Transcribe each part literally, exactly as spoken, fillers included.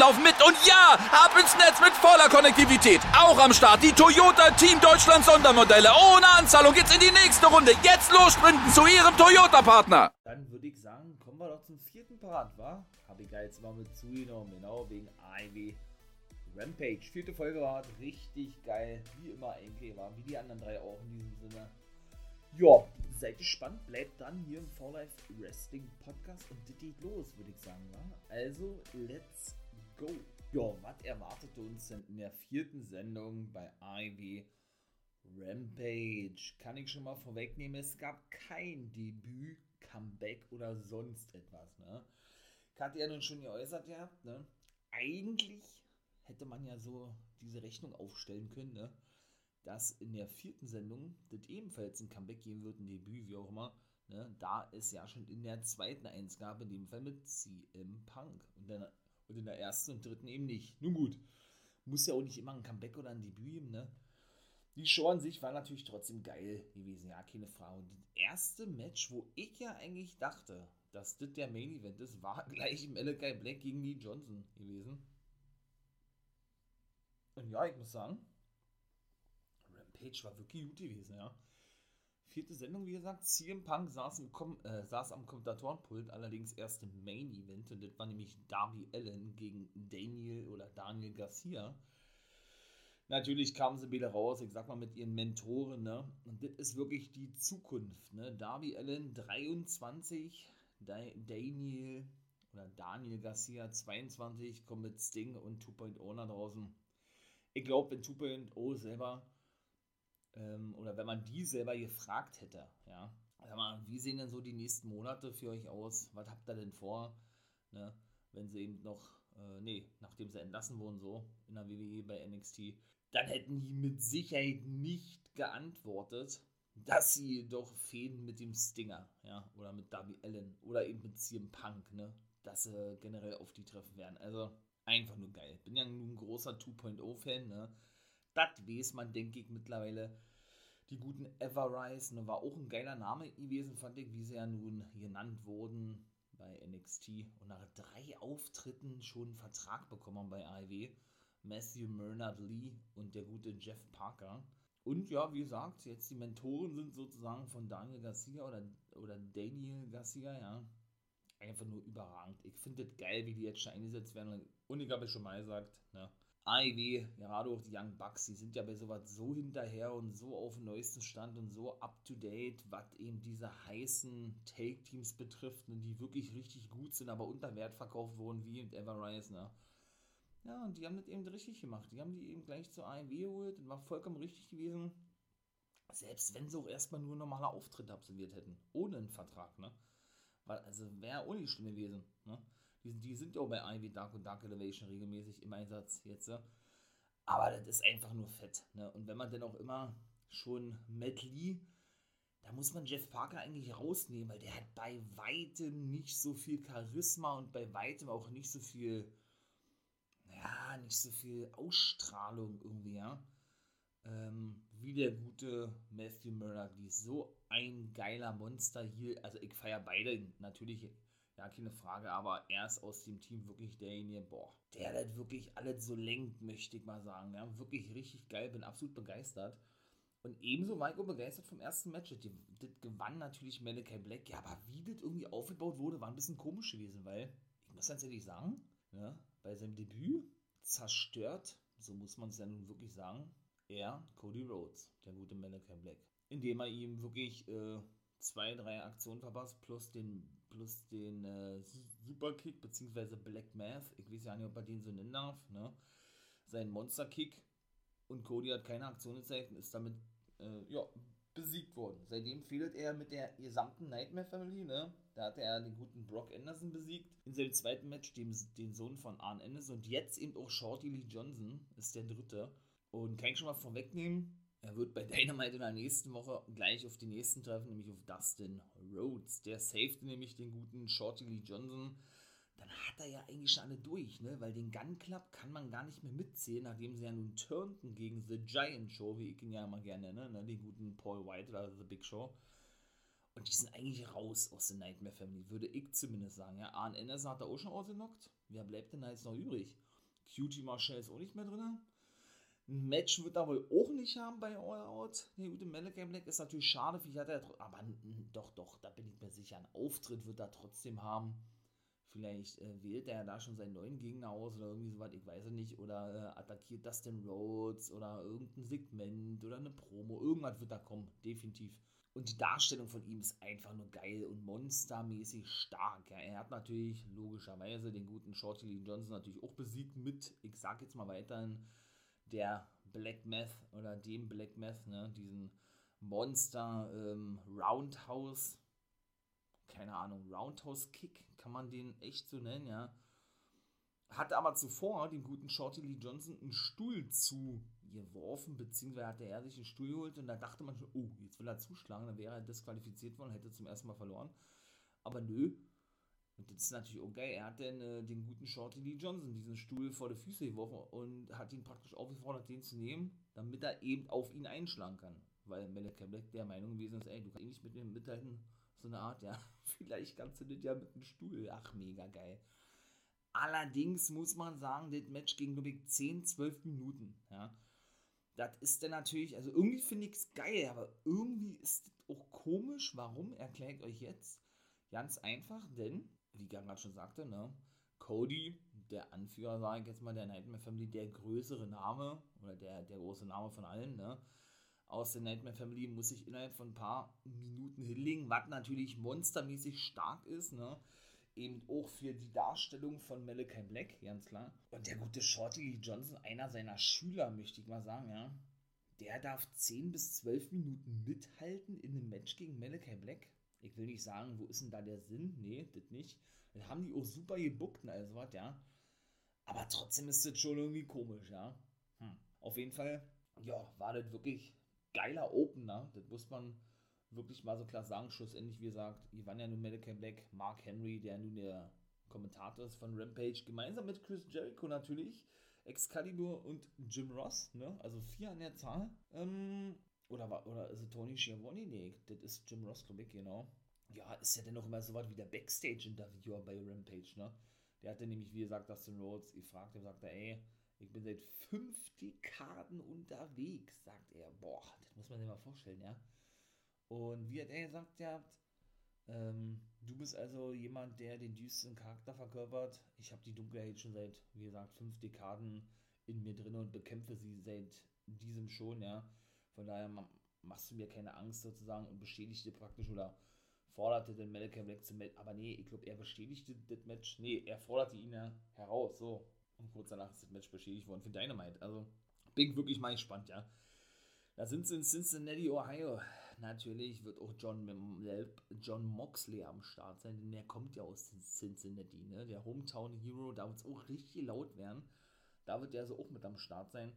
laufen mit und ja, ab ins Netz mit voller Konnektivität. Auch am Start die Toyota Team Deutschland Sondermodelle. Ohne Anzahlung geht's in die nächste Runde. Jetzt los sprinten zu ihrem Toyota-Partner. Dann würde ich sagen, kommen wir doch zum vierten Part, wa? Habe ich ja jetzt mal mit zugenommen, genau, wegen A E W Rampage. Vierte Folge war richtig geil, wie immer eigentlich war, wie die anderen drei auch in diesem Sinne. Ja, seid gespannt, bleibt dran hier im four life Wrestling Podcast und das geht los, würde ich sagen, wa? Also, let's go. Ja, was erwartete uns denn in der vierten Sendung bei A E W Rampage? Kann ich schon mal vorwegnehmen, es gab kein Debüt, Comeback oder sonst etwas, ne? Hat ja nun schon geäußert gehabt, ne? Eigentlich hätte man ja so diese Rechnung aufstellen können, ne? Dass in der vierten Sendung das ebenfalls ein Comeback geben wird, ein Debüt, wie auch immer, ne? Da ist ja schon in der zweiten Eingabe, in dem Fall mit C M Punk. Und, dann, und in der ersten und dritten eben nicht. Nun gut, muss ja auch nicht immer ein Comeback oder ein Debüt geben, ne? Die Show an sich war natürlich trotzdem geil gewesen, ja, keine Frage. Und das erste Match, wo ich ja eigentlich dachte, dass das der Main Event ist, war gleich Malakai Black gegen die Johnson gewesen. Und ja, ich muss sagen, Rampage war wirklich gut gewesen, ja. Vierte Sendung, wie gesagt, C M Punk saß, im Kom- äh, saß am Kommentatorenpult, allerdings erst im Main Event. Und das war nämlich Darby Allen gegen Daniel oder Daniel Garcia. Natürlich kamen sie wieder raus, ich sag mal, mit ihren Mentoren, ne. Und das ist wirklich die Zukunft, ne. Darby Allen, dreiundzwanzig... Daniel oder Daniel Garcia zweiundzwanzig, kommt mit Sting und zwei Punkt null nach draußen. Ich glaube, wenn zwei Punkt null selber ähm, oder wenn man die selber gefragt hätte, ja, sag mal, wie sehen denn so die nächsten Monate für euch aus? Was habt ihr denn vor? Ne? Wenn sie eben noch, äh, nee, nachdem sie entlassen wurden, so in der W W E bei N X T, dann hätten die mit Sicherheit nicht geantwortet, dass sie doch Fäden mit dem Stinger, ja, oder mit Darby Allen oder eben mit C M Punk, ne, dass sie generell auf die treffen werden. Also einfach nur geil. Bin ja nun ein großer zwei Punkt null-Fan, ne. Das weiß man, denke ich, mittlerweile. Die guten Everrise, ne, war auch ein geiler Name gewesen, fand ich, wie sie ja nun genannt wurden bei N X T. Und nach drei Auftritten schon einen Vertrag bekommen haben bei A E W. Matthew Bernard Lee und der gute Jeff Parker. Und ja, wie gesagt, jetzt die Mentoren sind sozusagen von Daniel Garcia oder, oder Daniel Garcia, ja, einfach nur überragend. Ich finde das geil, wie die jetzt schon eingesetzt werden. Und ich habe schon mal gesagt, ne, A E W, gerade auch die Young Bucks, die sind ja bei sowas so hinterher und so auf dem neuesten Stand und so up to date, was eben diese heißen Take-Teams betrifft, ne, die wirklich richtig gut sind, aber unter Wert verkauft wurden, wie eben Everrise, ne. Ja, und die haben das eben richtig gemacht. Die haben die eben gleich zur A E W geholt und war vollkommen richtig gewesen. Selbst wenn sie auch erstmal nur normale Auftritte absolviert hätten. Ohne einen Vertrag, ne? Weil, also wäre auch nicht schlimm gewesen, ne? Die, die sind ja auch bei A E W Dark und Dark Elevation regelmäßig im Einsatz jetzt, ja. Aber das ist einfach nur fett, ne? Und wenn man dann auch immer schon Matt Lee, da muss man Jeff Parker eigentlich rausnehmen, weil der hat bei weitem nicht so viel Charisma und bei weitem auch nicht so viel... ja, nicht so viel Ausstrahlung irgendwie, ja, ähm, wie der gute Matthew Murdoch, die ist so ein geiler Monster hier, also ich feiere beide, natürlich, ja, keine Frage, aber er ist aus dem Team wirklich derjenige, boah, der das wirklich alles so lenkt, möchte ich mal sagen, ja, wirklich richtig geil, bin absolut begeistert. Und ebenso Michael begeistert vom ersten Match, das, das gewann natürlich Malakai Black, ja, aber wie das irgendwie aufgebaut wurde, war ein bisschen komisch gewesen, weil, ich muss ganz ehrlich sagen, ja, bei seinem Debüt zerstört, so muss man es ja nun wirklich sagen, er, Cody Rhodes, der gute Malakai Black, indem er ihm wirklich äh, zwei, drei Aktionen verpasst, plus den, plus den äh, Superkick, beziehungsweise Black Math, ich weiß ja nicht, ob er den so nennen darf, ne, seinen Monsterkick, und Cody hat keine Aktion gezeigt und ist damit, äh, ja, besiegt wurden. Seitdem fehlt er mit der gesamten Nightmare Family, ne? Da hat er den guten Brock Anderson besiegt. In seinem zweiten Match dem, den Sohn von Arn Anderson. Und jetzt eben auch Shorty Lee Johnson ist der dritte. Und kann ich schon mal vorwegnehmen, er wird bei Dynamite in der nächsten Woche gleich auf den nächsten treffen, nämlich auf Dustin Rhodes. Der saved nämlich den guten Shorty Lee Johnson. Dann hat er ja eigentlich schon alle durch, ne? Weil den Gun Club kann man gar nicht mehr mitzählen, nachdem sie ja nun turnten gegen The Giant Show, wie ich ihn ja immer gerne nenne, ne? Den guten Paul White oder The Big Show. Und die sind eigentlich raus aus der Nightmare Family, würde ich zumindest sagen. Ja? Arn Anderson hat er auch schon ausgenockt. Wer bleibt denn da jetzt noch übrig? Q T Marshall ist auch nicht mehr drin. Ein Match wird er wohl auch nicht haben bei All Out. Der gute Malakai Black ist natürlich schade, vielleicht hat er tro- aber n- doch, doch, da bin ich mir sicher, einen Auftritt wird er trotzdem haben. Vielleicht äh, wählt er ja da schon seinen neuen Gegner aus oder irgendwie sowas, ich weiß es nicht. Oder äh, attackiert Dustin Rhodes oder irgendein Segment oder eine Promo. Irgendwas wird da kommen, definitiv. Und die Darstellung von ihm ist einfach nur geil und monstermäßig stark. Ja, er hat natürlich logischerweise den guten Shorty Lee Johnson natürlich auch besiegt mit, ich sag jetzt mal weiterhin, der Black Math oder dem Black Math, ne, diesen Monster ähm, Roundhouse, keine Ahnung, Roundhouse Kick, kann man den echt so nennen, ja. Hat aber zuvor dem guten Shorty Lee Johnson einen Stuhl zugeworfen, beziehungsweise hatte er sich einen Stuhl geholt und da dachte man schon, oh, jetzt will er zuschlagen, dann wäre er disqualifiziert worden, hätte zum ersten Mal verloren. Aber nö. Und das ist natürlich auch geil. Er hat dann äh, den guten Shorty Lee Johnson diesen Stuhl vor die Füße geworfen und hat ihn praktisch aufgefordert, den zu nehmen, damit er eben auf ihn einschlagen kann. Weil Malakai Black der Meinung gewesen ist, ey, du kannst eh nicht mit dem mithalten. So eine Art, ja, vielleicht kannst du das ja mit dem Stuhl. Ach, mega geil. Allerdings muss man sagen, das Match ging, glaube ich, zehn, zwölf Minuten. Ja. Das ist dann natürlich, also irgendwie finde ich es geil, aber irgendwie ist das auch komisch. Warum, erkläre ich euch jetzt. Ganz einfach, denn wie Gunn gerade schon sagte, ne, Cody, der Anführer, sage ich jetzt mal, der Nightmare Family, der größere Name oder der, der große Name von allen, ne, aus der Nightmare Family, muss sich innerhalb von ein paar Minuten hinlegen, was natürlich monstermäßig stark ist, ne, eben auch für die Darstellung von Malakai Black, ganz klar. Und der gute Shorty Lee Johnson, einer seiner Schüler, möchte ich mal sagen, ja, der darf zehn bis zwölf Minuten mithalten in einem Match gegen Malakai Black. Ich will nicht sagen, wo ist denn da der Sinn? Nee, das nicht. Dann haben die auch super gebuckt und alles was, ja. Aber trotzdem ist das schon irgendwie komisch, ja. Hm. Auf jeden Fall, ja, war das wirklich geiler Opener. Das muss man wirklich mal so klar sagen. Schlussendlich, wie gesagt, die waren ja nun Malakai Black, Mark Henry, der nun der Kommentator ist von Rampage, gemeinsam mit Chris Jericho natürlich, Excalibur und Jim Ross, ne? Also vier an der Zahl. Ähm... Oder, oder ist es Tony Schiavone? Nee, das ist Jim Ross, glaube ich, genau. Ja, ist ja dann auch immer so was wie der Backstage-Interviewer bei Rampage, ne? Der hatte nämlich, wie gesagt, Dustin Rhodes gefragt, der sagte, ey, ich bin seit fünfzig Karten unterwegs, sagt er. Boah, das muss man sich mal vorstellen, ja? Und wie hat er gesagt, ja, ähm, du bist also jemand, der den düsteren Charakter verkörpert. Ich habe die Dunkelheit schon seit, wie gesagt, fünfzig Karten in mir drin und bekämpfe sie seit diesem schon, ja? Von daher machst du mir keine Angst sozusagen und bestätigte praktisch oder forderte den Malakai Black zum Match. Aber nee, ich glaube, er bestätigte das Match. Nee, er forderte ihn ja heraus. So. Und kurz danach ist das Match bestätigt worden für Dynamite. Also bin ich wirklich mal gespannt, ja. Da sind sie in Cincinnati, Ohio. Natürlich wird auch Jon, Jon Moxley am Start sein, denn der kommt ja aus Cincinnati, ne? Der Hometown Hero, da wird es auch richtig laut werden. Da wird er so also auch mit am Start sein.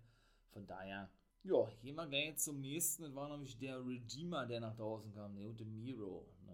Von daher. Ja, gehen wir gleich zum nächsten. Das war nämlich der Redeemer, der nach draußen kam, der gute Miro. Ne?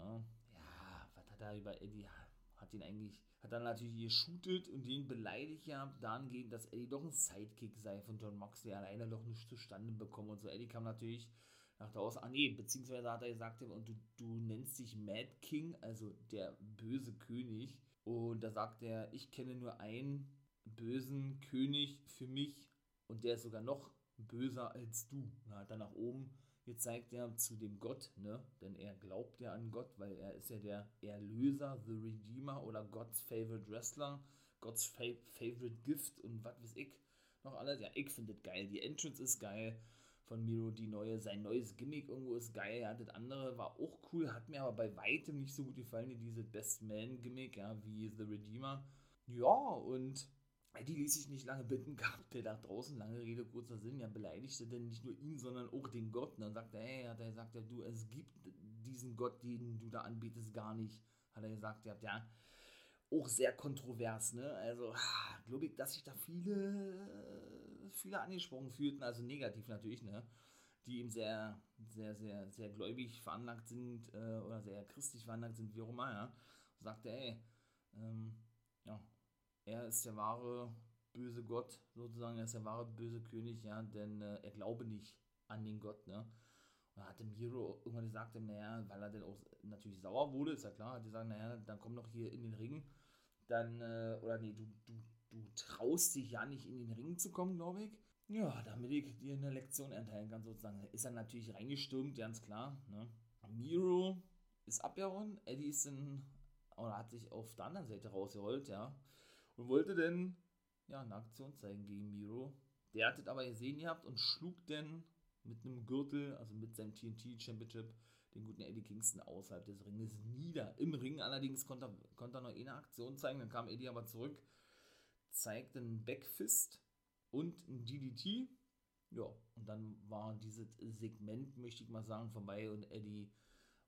Ja, was hat er über Eddie? Hat ihn eigentlich, hat dann natürlich geshootet und ihn beleidigt gehabt, dahingehend, dass Eddie doch ein Sidekick sei von Jon Moxley, alleine doch nicht zustande bekommen und so. Eddie kam natürlich nach draußen. Ah, nee, beziehungsweise hat er gesagt, und du, du nennst dich Mad King, also der böse König. Und da sagt er, ich kenne nur einen bösen König für mich und der ist sogar noch böser als du. Na, dann nach oben gezeigt er zu dem Gott, ne? Denn er glaubt ja an Gott, weil er ist ja der Erlöser, The Redeemer oder God's Favorite Wrestler, God's fa- Favorite Gift und was weiß ich noch alles. Ja, ich finde das geil. Die Entrance ist geil von Miro, die neue, sein neues Gimmick irgendwo ist geil. Ja, das andere war auch cool, hat mir aber bei weitem nicht so gut gefallen, dieses Best Man Gimmick, ja, wie The Redeemer. Ja, und Eddie ließ sich nicht lange bitten, gab der da draußen, lange Rede, kurzer Sinn, ja, beleidigte denn nicht nur ihn, sondern auch den Gott. Und dann sagt er, hey, hat er gesagt, ja, du, es gibt diesen Gott, den du da anbetest, gar nicht, hat er gesagt, ja, ja. Auch sehr kontrovers, ne, also, glaube ich, dass sich da viele, viele angesprochen fühlten, also negativ natürlich, ne, die ihm sehr, sehr, sehr, sehr gläubig veranlagt sind, äh, oder sehr christlich veranlagt sind, wie auch immer, ja, und sagte, ey, ähm, ja, er ist der wahre böse Gott, sozusagen, er ist der wahre böse König, ja, denn äh, er glaube nicht an den Gott, ne, und hatte Miro irgendwann gesagt, naja, weil er dann auch natürlich sauer wurde, ist ja klar, hat gesagt, naja, dann komm doch hier in den Ring, dann, äh, oder nee, du, du, du traust dich ja nicht in den Ring zu kommen, glaube ich, ja, damit ich dir eine Lektion erteilen kann, sozusagen, ist er natürlich reingestürmt, ganz klar, ne, Miro ist abgehauen, Eddie ist dann, oder hat sich auf der anderen Seite rausgeholt, ja, und wollte dann, ja, eine Aktion zeigen gegen Miro. Der hat es aber gesehen gehabt und schlug dann mit einem Gürtel, also mit seinem T N T Championship, den guten Eddie Kingston außerhalb des Ringes nieder. Im Ring allerdings konnte er, konnte er noch eine Aktion zeigen, dann kam Eddie aber zurück, zeigte einen Backfist und ein D D T. Ja, und dann war dieses Segment, möchte ich mal sagen, vorbei und Eddie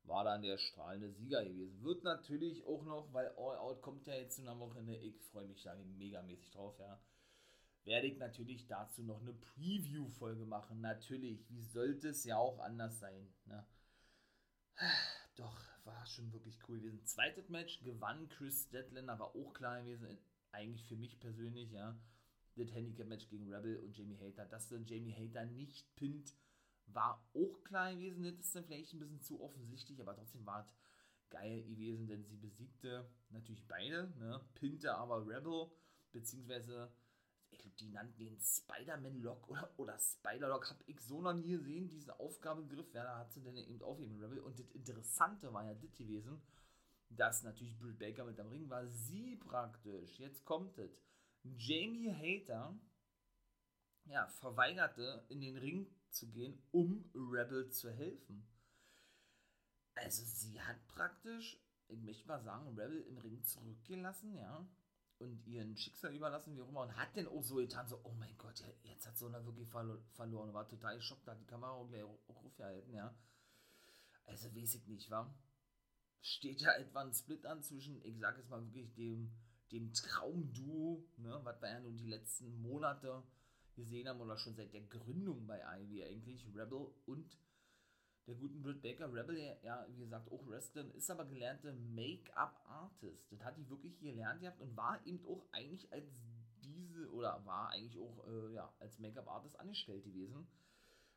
war dann der strahlende Sieger gewesen. Wird natürlich auch noch, weil All Out kommt ja jetzt zu einer Wochenende, ich freue mich da megamäßig drauf, ja, werde ich natürlich dazu noch eine Preview-Folge machen, natürlich, wie sollte es ja auch anders sein, ne? Doch, war schon wirklich cool gewesen. Zweites Match gewann Chris Statlander, war auch klar gewesen, eigentlich für mich persönlich, ja, das Handicap-Match gegen Rebel und Jamie Hayter, dass dann Jamie Hayter nicht pinnt, war auch klar gewesen, das ist dann vielleicht ein bisschen zu offensichtlich, aber trotzdem war es geil gewesen, denn sie besiegte natürlich beide, ne, pinnte aber Rebel, beziehungsweise, ich glaube, die nannten den Spider-Man-Lock oder, oder Spider-Lock, habe ich so noch nie gesehen, diesen Aufgabegriff, ja, da hat sie dann eben aufgegeben, Rebel, und das Interessante war ja das gewesen, dass natürlich Britt Baker mit am Ring war, sie praktisch, jetzt kommt es, Jamie Hayter, ja, verweigerte in den Ring zu gehen, um Rebel zu helfen. Also sie hat praktisch, ich möchte mal sagen, Rebel im Ring zurückgelassen, ja, und ihren Schicksal überlassen, wie auch immer, und hat denn auch so getan, so, oh mein Gott, ja, jetzt hat so eine wirklich verlo- verloren, war total schockt, da hat die Kamera auch gleich aufgehalten, ja. Also weiß ich nicht, wa? Steht ja etwa ein Split an zwischen, ich sag jetzt mal wirklich, dem, dem Traumduo, ne, was wir ja nun die letzten Monate gesehen haben, oder schon seit der Gründung bei A E W eigentlich, Rebel und der guten Britt Baker. Rebel, ja, wie gesagt, auch Wrestlerin, ist aber gelernte Make-up-Artist. Das hat die wirklich gelernt gehabt und war eben auch eigentlich als diese, oder war eigentlich auch, äh, ja, als Make-up-Artist angestellt gewesen.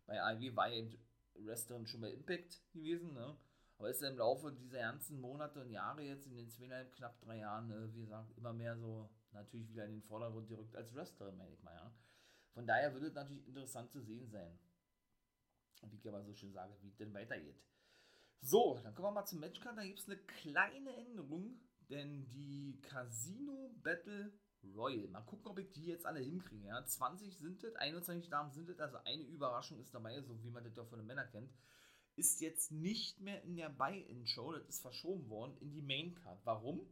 Bei A E W war ja eben Wrestlerin schon bei Impact gewesen, ne, aber ist ja im Laufe dieser ganzen Monate und Jahre jetzt, in den zweieinhalb, knapp drei Jahren, äh, wie gesagt, immer mehr so, natürlich wieder in den Vordergrund gerückt als Wrestlerin, meine ich mal, ja. Von daher würde es natürlich interessant zu sehen sein, wie ich aber so schön sage, wie es denn weitergeht. So, dann kommen wir mal zum Matchcard. Da gibt es eine kleine Änderung, denn die Casino Battle Royale, mal gucken, ob ich die jetzt alle hinkriege, ja, zwanzig sind es, einundzwanzig Damen sind es, also eine Überraschung ist dabei, so wie man das ja von den Männern kennt, ist jetzt nicht mehr in der Buy-In-Show, das ist verschoben worden in die Maincard. Warum?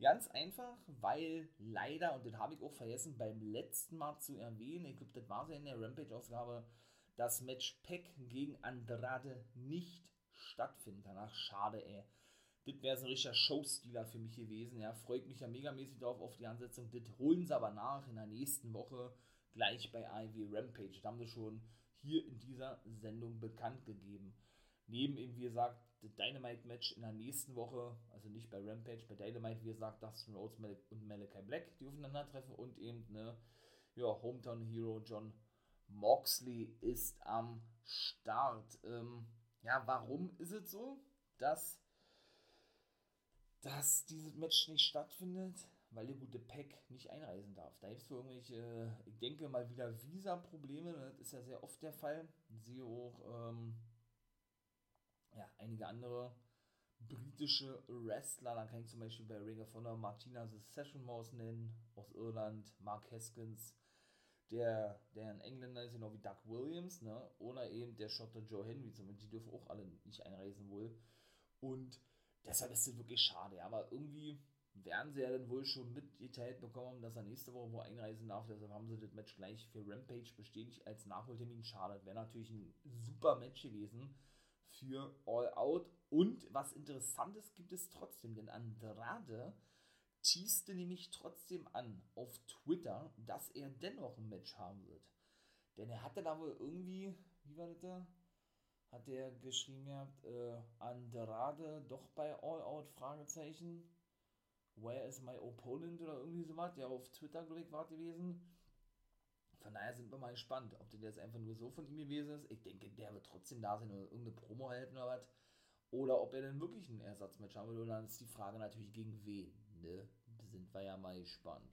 Ganz einfach, weil leider, und das habe ich auch vergessen, beim letzten Mal zu erwähnen, ich glaube, das war ja in der Rampage-Ausgabe, das Match Pack gegen Andrade nicht stattfinden kann. Ach, schade, ey. Das wäre so ein richtiger Showstealer für mich gewesen, ja. Freut mich ja megamäßig drauf auf die Ansetzung. Das holen sie aber nach in der nächsten Woche gleich bei A E W Rampage. Das haben sie schon hier in dieser Sendung bekannt gegeben. Neben eben, wie gesagt, das Dynamite-Match in der nächsten Woche, also nicht bei Rampage, bei Dynamite, wie gesagt, Dustin Rhodes und Malakai Black, die aufeinandertreffen, und eben, ne, ja, Hometown-Hero Jon Moxley ist am Start. Ähm, ja, warum ist es so, dass, dass dieses Match nicht stattfindet? Weil der gute Pack nicht einreisen darf. Da gibt es für irgendwelche, ich denke mal wieder Visa-Probleme, das ist ja sehr oft der Fall. Sie auch, ähm, ja, einige andere britische Wrestler, da kann ich zum Beispiel bei Ring of Honor Martina The Session Mouse nennen, aus Irland, Mark Haskins, der, der ein Engländer ist, genau wie Doug Williams, ne, oder eben der Schotte Joe Henry, die dürfen auch alle nicht einreisen wohl, und deshalb ist das wirklich schade, aber irgendwie, werden sie ja dann wohl schon mitgeteilt bekommen, dass er nächste Woche wo einreisen darf. Deshalb haben sie das Match gleich für Rampage bestätigt als Nachholtermin. Schade, wäre natürlich ein super Match gewesen für All Out. Und was Interessantes gibt es trotzdem, denn Andrade teaste nämlich trotzdem an auf Twitter, dass er dennoch ein Match haben wird. Denn er hatte da wohl irgendwie, wie war das da? Hat er geschrieben gehabt, äh, Andrade doch bei All Out? Fragezeichen. Where is my opponent oder irgendwie so was, der auf Twitter, glaube ich, war gewesen. Von daher sind wir mal gespannt, ob das jetzt einfach nur so von ihm gewesen ist. Ich denke, der wird trotzdem da sein oder irgendeine Promo halten oder was. Oder ob er denn wirklich einen Ersatzmatch haben will. Und dann ist die Frage natürlich, gegen wen, ne? Da sind wir ja mal gespannt.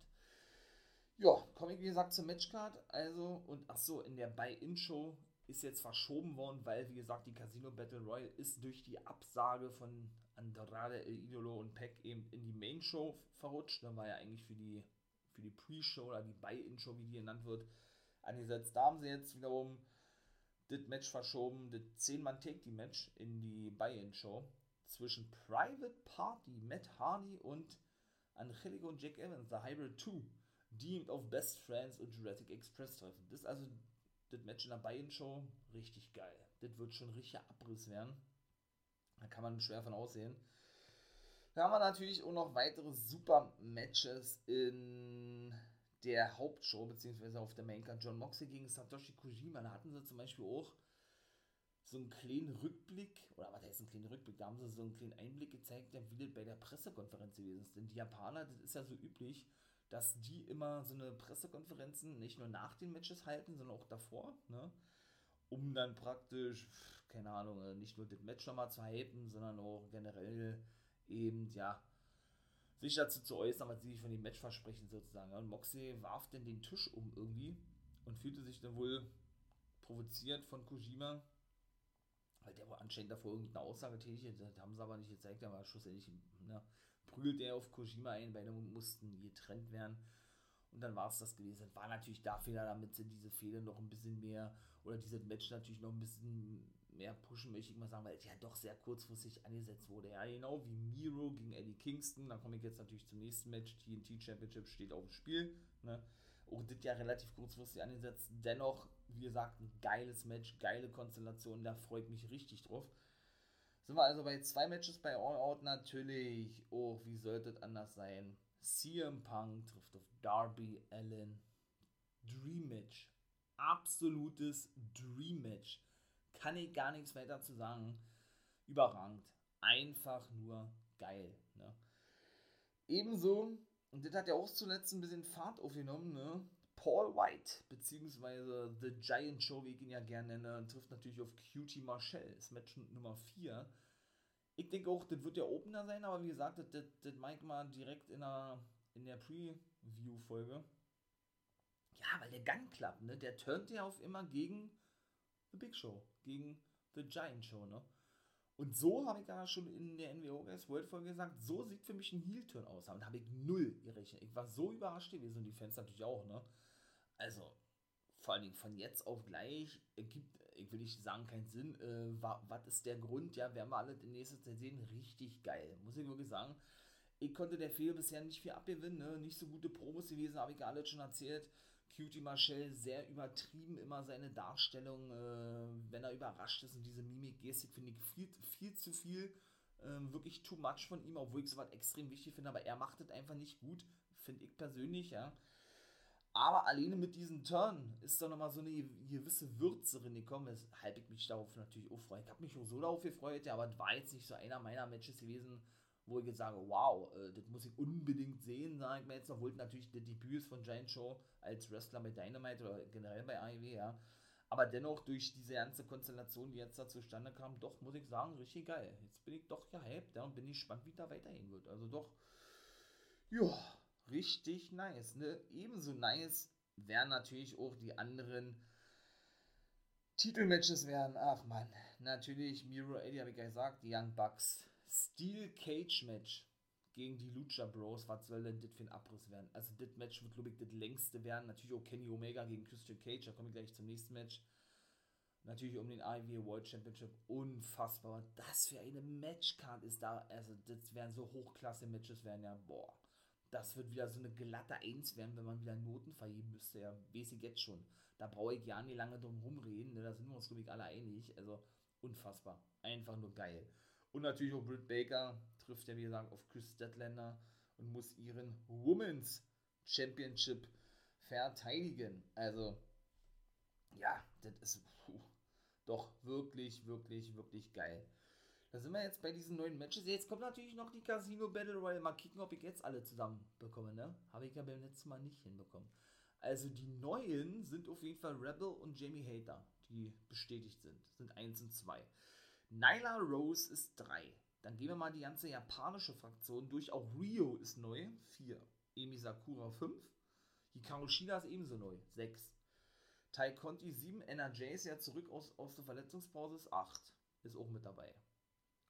Ja, komme ich, wie gesagt, zur Matchcard. Also, und ach so, in der Buy-In-Show ist jetzt verschoben worden, weil, wie gesagt, die Casino Battle Royale ist durch die Absage von Andrade, El Idolo und Pac eben in die Main-Show verrutscht. Da war ja eigentlich für die, für die Pre-Show oder die Buy-In-Show, wie die genannt wird, angesetzt. Da haben sie jetzt wiederum das Match verschoben, das zehn-Mann-Take-Die-Match in die Buy-In-Show zwischen Private Party, Matt Hardy und Angelico und Jack Evans, The Hybrid zwei, die eben auf Best Friends und Jurassic Express treffen. Das ist also das Match in der Buy-In-Show, richtig geil. Das wird schon richtig Abriss werden. Da kann man schwer von aussehen. Da haben wir natürlich auch noch weitere super Matches in der Hauptshow, beziehungsweise auf der Maincard. Jon Moxley gegen Satoshi Kojima. Da hatten sie zum Beispiel auch so einen kleinen Rückblick, oder was heißt ein kleiner Rückblick? Da haben sie so einen kleinen Einblick gezeigt, wie das bei der Pressekonferenz gewesen ist. Denn die Japaner, das ist ja so üblich, dass die immer so eine Pressekonferenzen nicht nur nach den Matches halten, sondern auch davor, ne? Um dann praktisch, keine Ahnung, nicht nur das Match nochmal zu hypen, sondern auch generell eben, ja, sich dazu zu äußern, was sie sich von dem Match versprechen sozusagen. Und Moxley warf dann den Tisch um irgendwie und fühlte sich dann wohl provoziert von Kojima, weil der wohl anscheinend davor irgendeine Aussage tätigt, das haben sie aber nicht gezeigt, aber schlussendlich, ne, prügelte er auf Kojima ein, beide mussten getrennt werden. Und dann war es das gewesen. War natürlich da Fehler, damit sie diese Fehler noch ein bisschen mehr, oder dieses Match natürlich noch ein bisschen mehr pushen, möchte ich mal sagen, weil es ja doch sehr kurzfristig angesetzt wurde. Ja, genau wie Miro gegen Eddie Kingston. Dann komme ich jetzt natürlich zum nächsten Match. T N T Championship steht auf dem Spiel. Ne? Auch das ja relativ kurzfristig angesetzt. Dennoch, wie gesagt, ein geiles Match, geile Konstellation. Da freue ich mich richtig drauf. Sind wir also bei zwei Matches bei All Out natürlich. Oh, wie sollte das anders sein? C M Punk trifft auf Darby Allen. Dream Match. Absolutes Dream Match. Kann ich gar nichts weiter zu sagen. Überragend. Einfach nur geil. Ne? Ebenso, und das hat ja auch zuletzt ein bisschen Fahrt aufgenommen, ne? Paul White, beziehungsweise The Giant Show, wie ich ihn ja gerne nenne, trifft natürlich auf Q T Marshall. Das Match Nummer vier. Ich denke auch, das wird der Opener sein, aber wie gesagt, das, das, das mache ich mal direkt in der, in der Preview-Folge. Ja, weil der Gun Club, ne, der turnt ja auf immer gegen The Big Show, gegen The Giant Show, ne. Und so habe ich ja schon in der N W O S World-Folge gesagt, so sieht für mich ein Heel-Turn aus. Und da habe ich null gerechnet. Ich war so überrascht gewesen und die Fans natürlich auch, ne. Also, vor allen Dingen von jetzt auf gleich ergibt, ich will nicht sagen, keinen Sinn, äh, wa, was ist der Grund, ja, werden wir alle in nächster Zeit sehen, richtig geil, muss ich wirklich sagen, ich konnte der Fehler bisher nicht viel abgewinnen, ne? Nicht so gute Promos gewesen, habe ich ja alles schon erzählt, Q T Marshall sehr übertrieben, immer seine Darstellung, äh, wenn er überrascht ist und diese Mimik-Gestik finde ich viel, viel zu viel, äh, wirklich too much von ihm, obwohl ich sowas extrem wichtig finde, aber er macht es einfach nicht gut, finde ich persönlich, ja. Aber alleine mit diesem Turn ist doch nochmal so eine gewisse Würze drin gekommen, weshalb ich mich darauf natürlich auch freue. Ich habe mich auch so darauf gefreut, ja, aber es war jetzt nicht so einer meiner Matches gewesen, wo ich jetzt sage, wow, äh, das muss ich unbedingt sehen, sage ich mir jetzt noch, obwohl natürlich der Debüt von Giant Show als Wrestler bei Dynamite oder generell bei A E W, ja. Aber dennoch durch diese ganze Konstellation, die jetzt da zustande kam, doch, muss ich sagen, richtig geil. Jetzt bin ich doch gehypt, ja, und bin ich gespannt, wie da weitergehen wird. Also doch, ja. Richtig nice, ne? Ebenso nice wären natürlich auch die anderen Titelmatches wären. Ach man, natürlich Miro, Eddie, habe ich ja gesagt, die Young Bucks. Steel Cage Match gegen die Lucha Bros. Was soll denn das für ein Abriss werden? Also das Match wird, glaube ich, das längste werden. Natürlich auch Kenny Omega gegen Christian Cage, da komme ich gleich zum nächsten Match. natürlich um den I W World Championship, unfassbar. Und das für eine Matchcard ist da, also das werden so Hochklasse-Matches, werden ja, boah, das wird wieder so eine glatte eins werden, wenn man wieder Noten vergeben müsste, ja, weiß ich jetzt schon. Da brauche ich ja nicht lange drum rumreden, ne? Da sind wir uns, glaube ich, alle einig, also unfassbar, einfach nur geil. Und natürlich auch Britt Baker trifft ja, wie gesagt, auf Chris Statlander und muss ihren Women's Championship verteidigen. Also, ja, das ist puh, doch wirklich, wirklich, wirklich geil. Da sind wir jetzt bei diesen neuen Matches. Jetzt kommt natürlich noch die Casino Battle Royale. Mal kicken, ob ich jetzt alle zusammen bekomme, ne? Habe ich ja beim letzten Mal nicht hinbekommen. Also die neuen sind auf jeden Fall Rebel und Jamie Hayter, die bestätigt sind. Das sind eins und zwei. Nyla Rose ist drei. Dann gehen wir mal die ganze japanische Fraktion durch. Auch Rio ist neu, vier. Emi Sakura fünf. Hikaru Shida ist ebenso neu, sechs. Tai Conti sieben. N R J ist ja zurück aus, aus der Verletzungspause, ist acht. Ist auch mit dabei.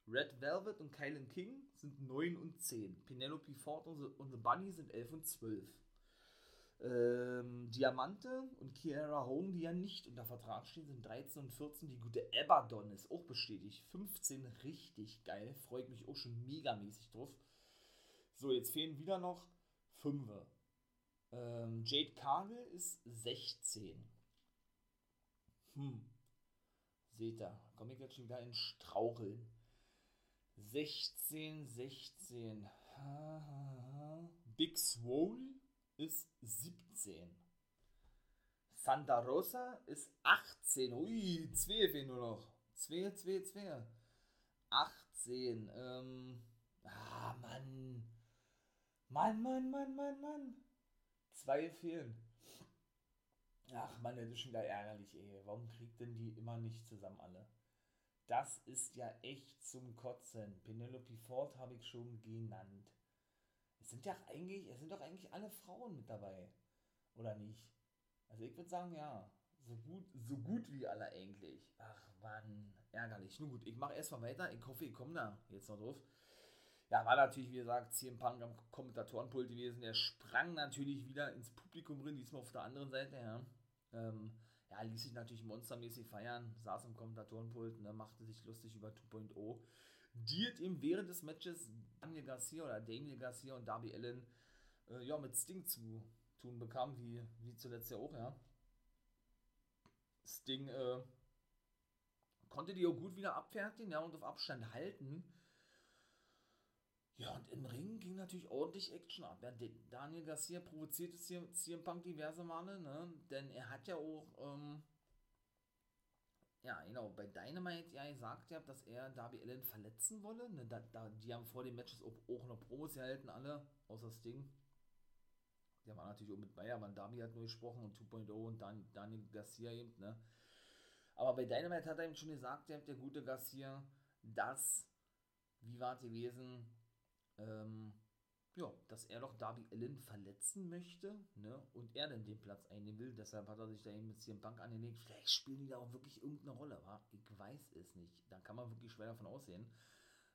Red Velvet und Kylan King sind neun und zehn. Penelope Ford und, und The Bunny sind elf und zwölf. Ähm, Diamante und Kiara Hogan, die ja nicht unter Vertrag stehen, sind dreizehn und vierzehn. Die gute Abaddon ist auch bestätigt. fünfzehn, richtig geil. Freue ich mich auch schon megamäßig drauf. So, jetzt fehlen wieder noch fünf. Ähm, Jade Cargill ist sechzehn. Hm. Seht ihr, komme ich jetzt schon wieder in Straucheln. sechzehn, sechzehn. Ha, ha, ha. Big Swole ist siebzehn. Santa Rosa ist achtzehn. Ui, zwei fehlen nur noch. zwei, zwei, zwei. achtzehn. Ähm. Ah, Mann. Mann, Mann, Mann, Mann, Mann. Zwei fehlen. Ach, Mann, das ist schon wieder ärgerlich, ey. Warum kriegt denn die immer nicht zusammen alle? Das ist ja echt zum Kotzen. Penelope Ford habe ich schon genannt. Es sind ja eigentlich, es sind doch eigentlich alle Frauen mit dabei. Oder nicht? Also ich würde sagen, ja. So gut, so gut wie alle eigentlich. Ach Mann, ärgerlich. Nun gut, ich mache erstmal weiter. Ich hoffe, ich komme da jetzt noch drauf. Ja, war natürlich, wie gesagt, C M Punk am Kommentatorenpult gewesen. Der sprang natürlich wieder ins Publikum rein, diesmal auf der anderen Seite, ja. Ähm, ja, ließ sich natürlich monstermäßig feiern, saß am Kommentatorenpult, ne, machte sich lustig über zwei Punkt null. Diert ihm während des Matches Daniel Garcia oder Daniel Garcia und Darby Allen äh, ja, mit Sting zu tun bekam, wie, wie zuletzt ja auch, ja. Sting äh, konnte die auch gut wieder abfertigen, ja, und auf Abstand halten. Ja, und im Ring ging natürlich ordentlich Action ab. Ja, Daniel Garcia provozierte C M Punk diverse Male, ne? Denn er hat ja auch, ähm, ja genau, bei Dynamite ja gesagt, ja, dass er Darby Allen verletzen wolle. Ne? Da, da, die haben vor den Matches auch, auch noch Promos gehalten, alle, außer Sting. Der war natürlich auch mit Bayer, aber Darby hat nur gesprochen und zwei Punkt null und Dan, Daniel Garcia eben, ne? Aber bei Dynamite hat er eben schon gesagt, der, der gute Garcia, dass, wie war es gewesen, Ähm, ja, dass er doch Darby Allen verletzen möchte, ne, und er dann den Platz einnehmen will, deshalb hat er sich da eben mit C M Punk angelegt. Vielleicht spielen die da auch wirklich irgendeine Rolle, wa? Ich weiß es nicht, da kann man wirklich schwer davon aussehen.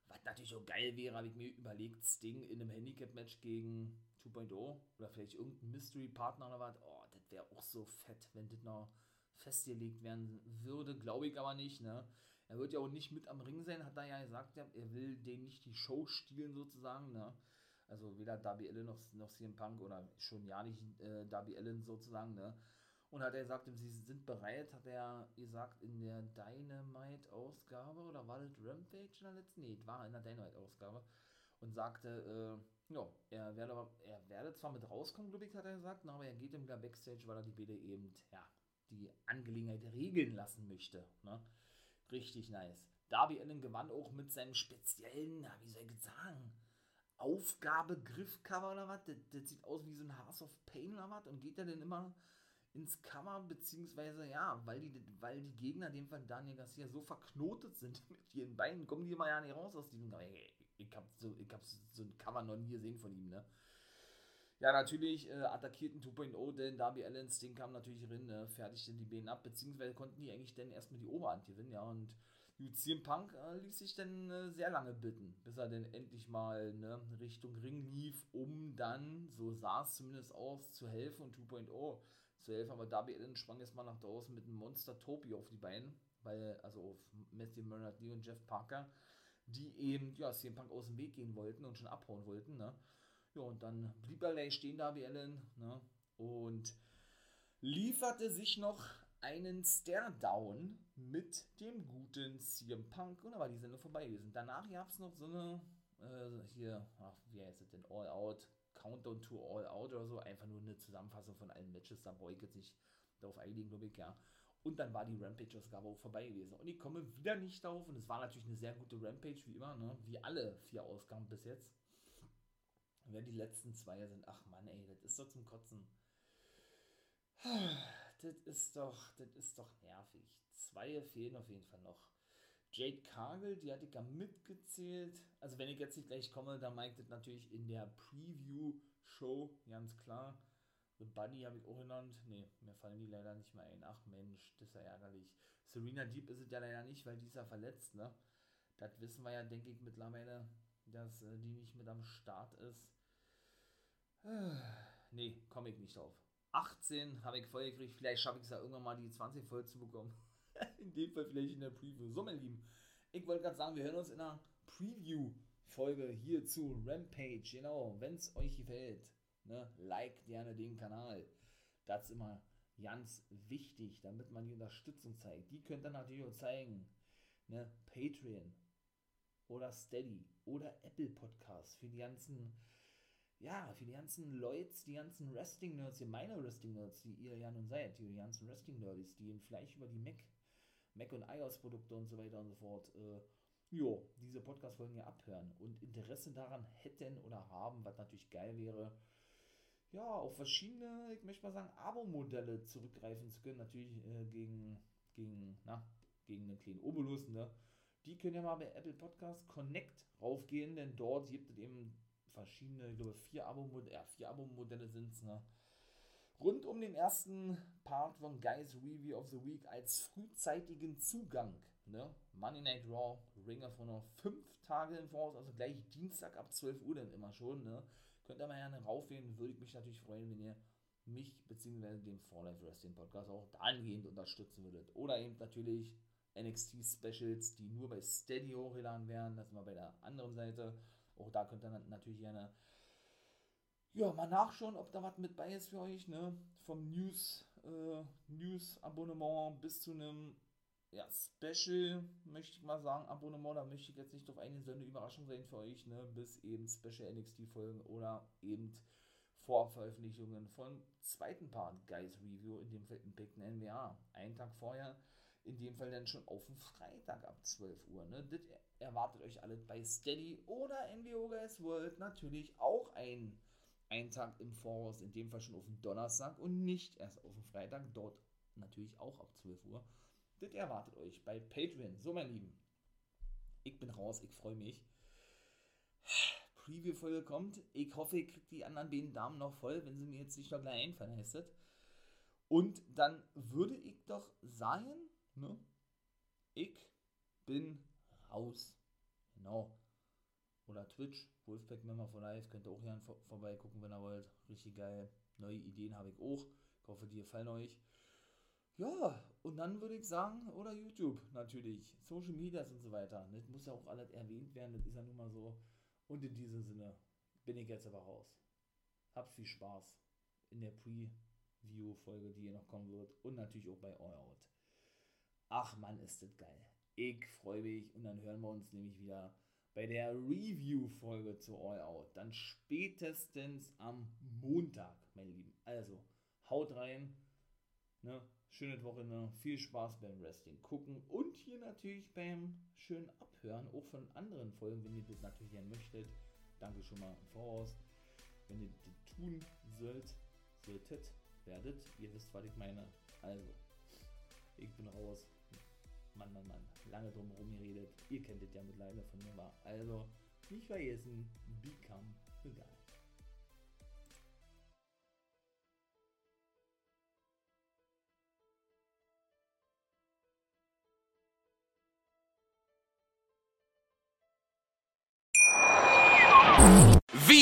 Was natürlich auch geil wäre, habe ich mir überlegt, Sting in einem Handicap-Match gegen zwei Punkt null oder vielleicht irgendein Mystery-Partner oder was, oh, das wäre auch so fett, wenn das noch festgelegt werden würde, glaube ich aber nicht, ne. Er wird ja auch nicht mit am Ring sein, hat er ja gesagt, ja, er will denen nicht die Show stehlen sozusagen, ne? Also weder Darby Allen noch, noch C M Punk oder schon ja nicht äh, Darby Allen sozusagen, ne? Und hat er gesagt, sie sind bereit, hat er gesagt, in der Dynamite-Ausgabe, oder war das Rampage in der letzten? Nee, war in der Dynamite-Ausgabe. Und sagte, äh, ja, er werde, aber, er werde zwar mit rauskommen, glaube ich, hat er gesagt, aber er geht im Backstage, weil er die Bede eben, ja, die Angelegenheit regeln lassen möchte, ne? Richtig nice. Darby Allen gewann auch mit seinem speziellen, na, wie soll ich sagen, Aufgabe-Griff-Cover oder was. Das, das sieht aus wie so ein House of Pain oder was. Und geht er denn immer ins Cover, beziehungsweise, ja, weil die, weil die Gegner, in dem Fall Daniel Garcia, so verknotet sind mit ihren Beinen, kommen die immer ja nicht raus aus diesem, ich hab so, ich hab so ein Cover noch nie gesehen von ihm, ne. Ja, natürlich äh, attackierten zwei Punkt null, denn Darby Allen, Sting kam natürlich rein, ne, fertigten die Beine ab, beziehungsweise konnten die eigentlich dann erstmal die Oberhand gewinnen, ja, und C M Punk äh, ließ sich dann äh, sehr lange bitten, bis er dann endlich mal, ne, Richtung Ring lief, um dann, so sah es zumindest aus, zu helfen und zwei Punkt null zu helfen. Aber Darby Allen schwang jetzt mal nach draußen mit einem Monster-Topi auf die Beine, weil, also auf Matthew Bernard Lee und Jeff Parker, die eben, ja, C M Punk aus dem Weg gehen wollten und schon abhauen wollten, ne. Ja, und dann blieb er gleich stehen, Darby Allen, ne, und lieferte sich noch einen Stare-Down mit dem guten C M Punk, und da war die Sendung vorbei gewesen. Danach gab es noch so eine, äh, hier, ach, wie heißt das denn, All Out, Countdown to All Out oder so, einfach nur eine Zusammenfassung von allen Matches, da wollte ich sich darauf einigen, glaube ich, ja. Und dann war die Rampage-Ausgabe auch vorbei gewesen. Und ich komme wieder nicht darauf, und es war natürlich eine sehr gute Rampage, wie immer, ne, wie alle vier Ausgaben bis jetzt. Und wer die letzten zwei sind, ach Mann, ey, das ist doch zum Kotzen. Das ist doch, das ist doch nervig. Zwei fehlen auf jeden Fall noch. Jade Cargill, die hatte ich gar mitgezählt. Also wenn ich jetzt nicht gleich komme, dann meint das natürlich in der Preview-Show, ganz klar. The Bunny habe ich auch genannt. Ne, mir fallen die leider nicht mehr ein. Ach Mensch, das ist ja ärgerlich. Serena Deep ist es ja leider nicht, weil die ist ja verletzt, ne? Das wissen wir ja, denke ich, mittlerweile, dass äh, die nicht mit am Start ist. Ne, komme ich nicht drauf. achtzehn habe ich voll gekriegt, vielleicht schaffe ich es ja irgendwann mal, die zwanzig voll zu bekommen. In dem Fall vielleicht in der Preview. So, mein Lieben, ich wollte gerade sagen, wir hören uns in einer Preview-Folge hier zu Rampage. Genau, wenn es euch gefällt, ne, like gerne den Kanal. Das ist immer ganz wichtig, damit man die Unterstützung zeigt. Die könnt ihr natürlich auch zeigen. Ne, Patreon oder Steady oder Apple Podcast für die ganzen... Ja, für die ganzen Leute, die ganzen Wrestling-Nerds, die meine Wrestling-Nerds, die ihr ja nun seid, die ganzen Wrestling-Nerds, die eben vielleicht über die Mac, Mac und iOS-Produkte und so weiter und so fort, äh, jo, diese Podcast-Folgen ja abhören und Interesse daran hätten oder haben, was natürlich geil wäre, ja, auf verschiedene, ich möchte mal sagen, Abo-Modelle zurückgreifen zu können, natürlich äh, gegen, gegen, na, gegen einen kleinen Obolus, ne, die können ja mal bei Apple Podcast Connect raufgehen, denn dort gibt es eben verschiedene, ich glaube, vier Abo-Modelle, ja, vier Abo-Modelle sind es, ne? Rund um den ersten Part von Guys Review of the Week als frühzeitigen Zugang, ne? Monday Night Raw, Ring of Honor, fünf Tage im Voraus, also gleich Dienstag ab zwölf Uhr dann immer schon, ne? Könnt ihr mal gerne raufgehen, würde ich mich natürlich freuen, wenn ihr mich bzw. den four life Wrestling Podcast auch dahingehend unterstützen würdet. Oder eben natürlich N X T Specials, die nur bei Steady hochgeladen werden, das ist mal bei der anderen Seite. Auch da könnt ihr natürlich gerne, ja, mal nachschauen, ob da was mit bei ist für euch, ne? Vom News, äh, News-Abonnement bis zu einem, ja, Special, möchte ich mal sagen, Abonnement, da möchte ich jetzt nicht drauf eingehen, soll eine Überraschung sein für euch, ne? Bis eben Special N X T-Folgen oder eben Vorveröffentlichungen von zweiten Part Guys Review, in dem Fall Impact N W A, einen Tag vorher, in dem Fall dann schon auf den Freitag ab zwölf Uhr, ne? Das erwartet euch alles bei Steady oder N W O Guys World, natürlich auch ein, ein Tag im Voraus, in dem Fall schon auf den Donnerstag und nicht erst auf den Freitag, dort natürlich auch ab zwölf Uhr. Das erwartet euch bei Patreon. So, mein Lieben, ich bin raus, ich freue mich. Preview-Folge kommt. Ich hoffe, ich kriege die anderen beiden Damen noch voll, wenn sie mir jetzt nicht noch gleich einfallen, heißt das. Und dann würde ich doch sagen, ne, ich bin raus. Genau. Oder Twitch, Wolfpack Member for Life, könnt ihr auch gerne vor- vorbeigucken, wenn ihr wollt. Richtig geil. Neue Ideen habe ich auch. Ich hoffe, die gefallen euch. Ja, und dann würde ich sagen, oder YouTube natürlich, Social Medias und so weiter. Das muss ja auch alles erwähnt werden, das ist ja nun mal so. Und in diesem Sinne bin ich jetzt aber raus. Habt viel Spaß in der Preview-Folge, die hier noch kommen wird. Und natürlich auch bei All Out. Ach Mann, ist das geil. Ich freue mich, und dann hören wir uns nämlich wieder bei der Review-Folge zu All Out. Dann spätestens am Montag, meine Lieben. Also, haut rein, ne? Schöne Wochenende, viel Spaß beim Wrestling gucken und hier natürlich beim schönen Abhören, auch von anderen Folgen, wenn ihr das natürlich gerne möchtet. Danke schon mal im Voraus. Wenn ihr das tun sollt, solltet, werdet, ihr wisst, was ich meine. Also, ich bin raus. Mann, Mann, Mann, lange drum herum geredet. Ihr kennt das ja mittlerweile von mir war. Also, nicht vergessen, become the guy.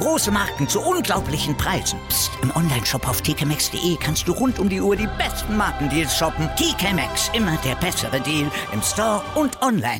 große Marken zu unglaublichen Preisen. Psst. Im Onlineshop auf tkmaxx punkt de kannst du rund um die Uhr die besten Markendeals shoppen. T K Maxx, immer der bessere Deal im Store und online.